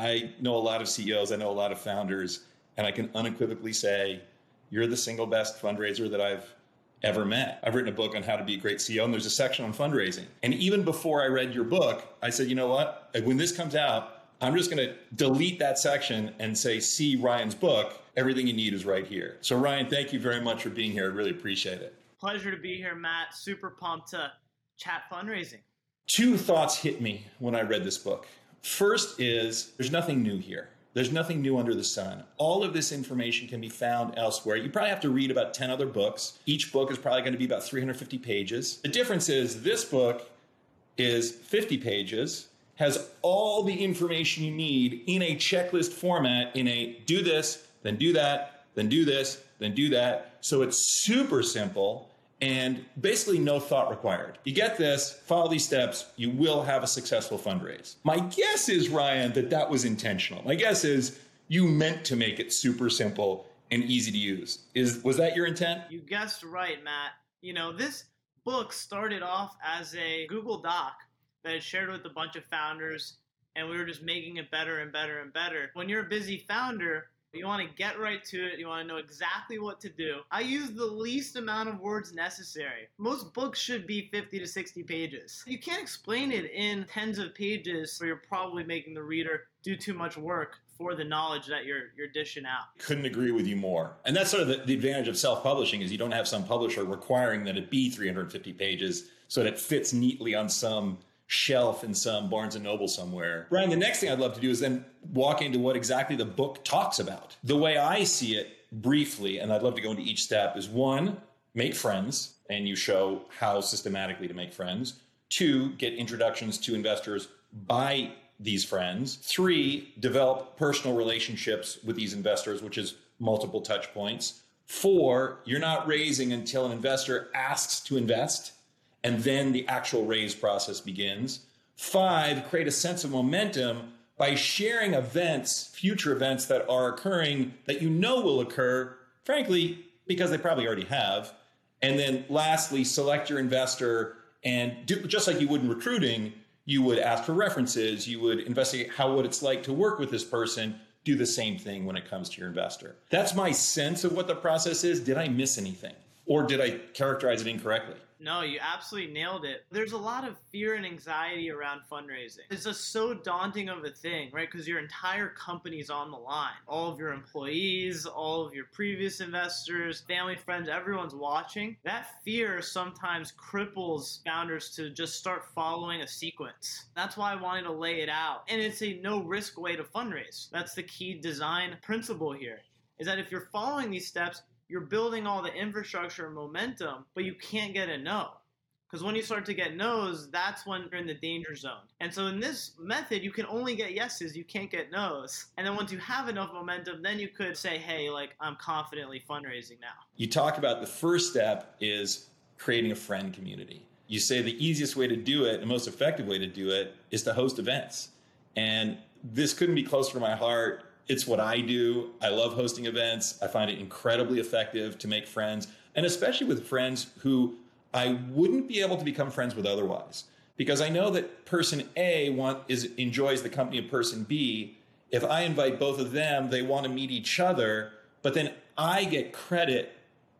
I know a lot of CEOs, I know a lot of founders, and I can unequivocally say, you're the single best fundraiser that I've ever met. I've written a book on how to be a great CEO, and there's a section on fundraising. And even before I read your book, I said, you know what? When this comes out, I'm just going to delete that section and say, see Ryan's book. Everything you need is right here. So Ryan, thank you very much for being here. I really appreciate it. Pleasure to be here, Matt. Super pumped to chat fundraising. Two thoughts hit me when I read this book. First is, there's nothing new here. There's nothing new under the sun. All of this information can be found elsewhere. You probably have to read about 10 other books. Each book is probably going to be about 350 pages. The difference is this book is 50 pages, has all the information you need in a checklist format, in a do this, then do that, then do this, then do that. So it's super simple and basically no thought required. You get this, follow these steps, you will have a successful fundraise. My guess is, Ryan, that was intentional. My guess is you meant to make it super simple and easy to use. Was that your intent? You guessed right, Matt. You know, this book started off as a Google Doc that I shared with a bunch of founders, and we were just making it better and better and better. When you're a busy founder, you want to get right to it. You want to know exactly what to do. I use the least amount of words necessary. Most books should be 50 to 60 pages. You can't explain it in tens of pages, where you're probably making the reader do too much work for the knowledge that you're dishing out. Couldn't agree with you more. And that's sort of the advantage of self-publishing, is you don't have some publisher requiring that it be 350 pages so that it fits neatly on some shelf in some Barnes and Noble somewhere. Brian, the next thing I'd love to do is then walk into what exactly the book talks about. The way I see it briefly, and I'd love to go into each step, is one, make friends, and you show how systematically to make friends. Two, get introductions to investors by these friends. Three, develop personal relationships with these investors, which is multiple touch points. Four, you're not raising until an investor asks to invest, and then the actual raise process begins. Five, create a sense of momentum by sharing events, future events that are occurring that you know will occur, frankly, because they probably already have. And then lastly, select your investor and do, just like you would in recruiting, you would ask for references, you would investigate how what it's like to work with this person, do the same thing when it comes to your investor. That's my sense of what the process is. Did I miss anything? Or did I characterize it incorrectly? No, you absolutely nailed it. There's a lot of fear and anxiety around fundraising. It's just so daunting of a thing, right? Because your entire company's on the line. All of your employees, all of your previous investors, family, friends, everyone's watching. That fear sometimes cripples founders to just start following a sequence. That's why I wanted to lay it out. And it's a no-risk way to fundraise. That's the key design principle here, is that if you're following these steps, you're building all the infrastructure and momentum, but you can't get a no. Because when you start to get no's, that's when you're in the danger zone. And so in this method, you can only get yeses, you can't get no's. And then once you have enough momentum, then you could say, hey, like, I'm confidently fundraising now. You talk about the first step is creating a friend community. You say the easiest way to do it, the most effective way to do it, is to host events. And this couldn't be closer to my heart. It's what I do. I love hosting events. I find it incredibly effective to make friends, and especially with friends who I wouldn't be able to become friends with otherwise. Because I know that person A enjoys the company of person B. If I invite both of them, they want to meet each other, but then I get credit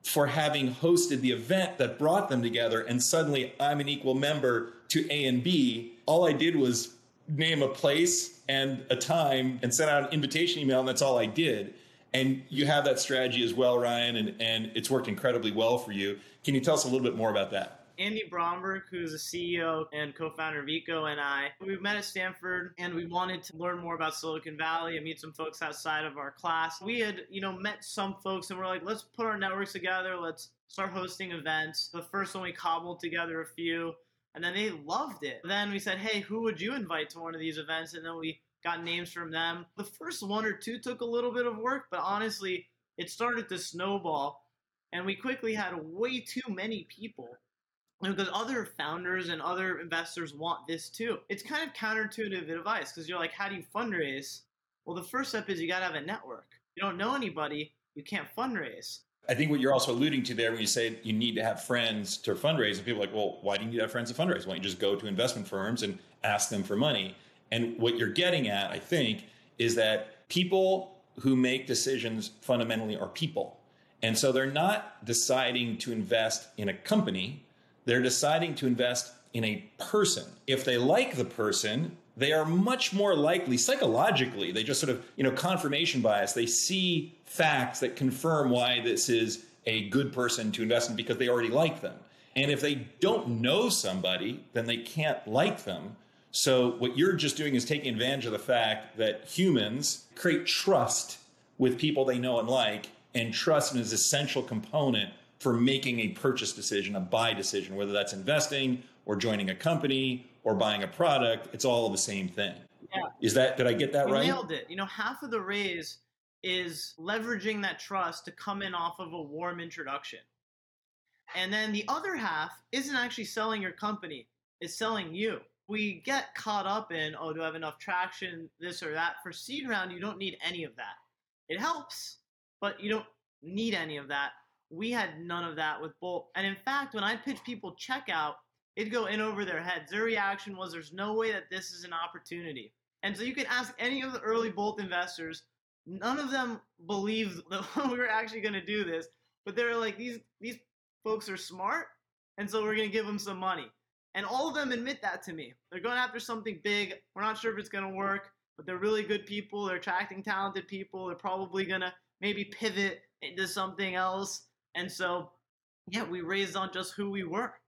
for having hosted the event that brought them together, and suddenly I'm an equal member to A and B. All I did was name a place and a time and send out an invitation email, and that's all I did. And you have that strategy as well, Ryan, and it's worked incredibly well for you. Can you tell us a little bit more about that? Andy Bromberg, who's the CEO and co-founder of Vico, and I, we met at Stanford, and we wanted to learn more about Silicon Valley and meet some folks outside of our class. We had, met some folks, and we're like, let's put our networks together. Let's start hosting events. The first one, we cobbled together a few. And then they loved it. Then we said, hey, who would you invite to one of these events? And then we got names from them. The first one or two took a little bit of work, but honestly, it started to snowball. And we quickly had way too many people, because other founders and other investors want this too. It's kind of counterintuitive advice, because you're like, how do you fundraise? Well, the first step is you got to have a network. You don't know anybody, you can't fundraise. I think what you're also alluding to there when you say you need to have friends to fundraise, and people are like, well, why do you need to have friends to fundraise? Why don't you just go to investment firms and ask them for money? And what you're getting at, I think, is that people who make decisions fundamentally are people. And so they're not deciding to invest in a company. They're deciding to invest in a person. If they like the person, they are much more likely psychologically, they just sort of, confirmation bias. They see facts that confirm why this is a good person to invest in because they already like them. And if they don't know somebody, then they can't like them. So what you're just doing is taking advantage of the fact that humans create trust with people they know and like, and trust is an essential component for making a purchase decision, a buy decision, whether that's investing or joining a company or buying a product. It's all the same thing. Yeah. Did I get that right? You nailed it. Half of the raise is leveraging that trust to come in off of a warm introduction. And then the other half isn't actually selling your company, it's selling you. We get caught up in, do I have enough traction, this or that. For seed round, you don't need any of that. It helps, but you don't need any of that. We had none of that with Bolt. And in fact, when I pitched people checkout, it'd go in over their heads. Their reaction was, there's no way that this is an opportunity. And so you can ask any of the early Bolt investors, none of them believed that we were actually going to do this, but they're like, these folks are smart, and so we're going to give them some money. And all of them admit that to me. They're going after something big. We're not sure if it's going to work, but they're really good people. They're attracting talented people. They're probably going to maybe pivot into something else. And so, yeah, we raised on just who we were.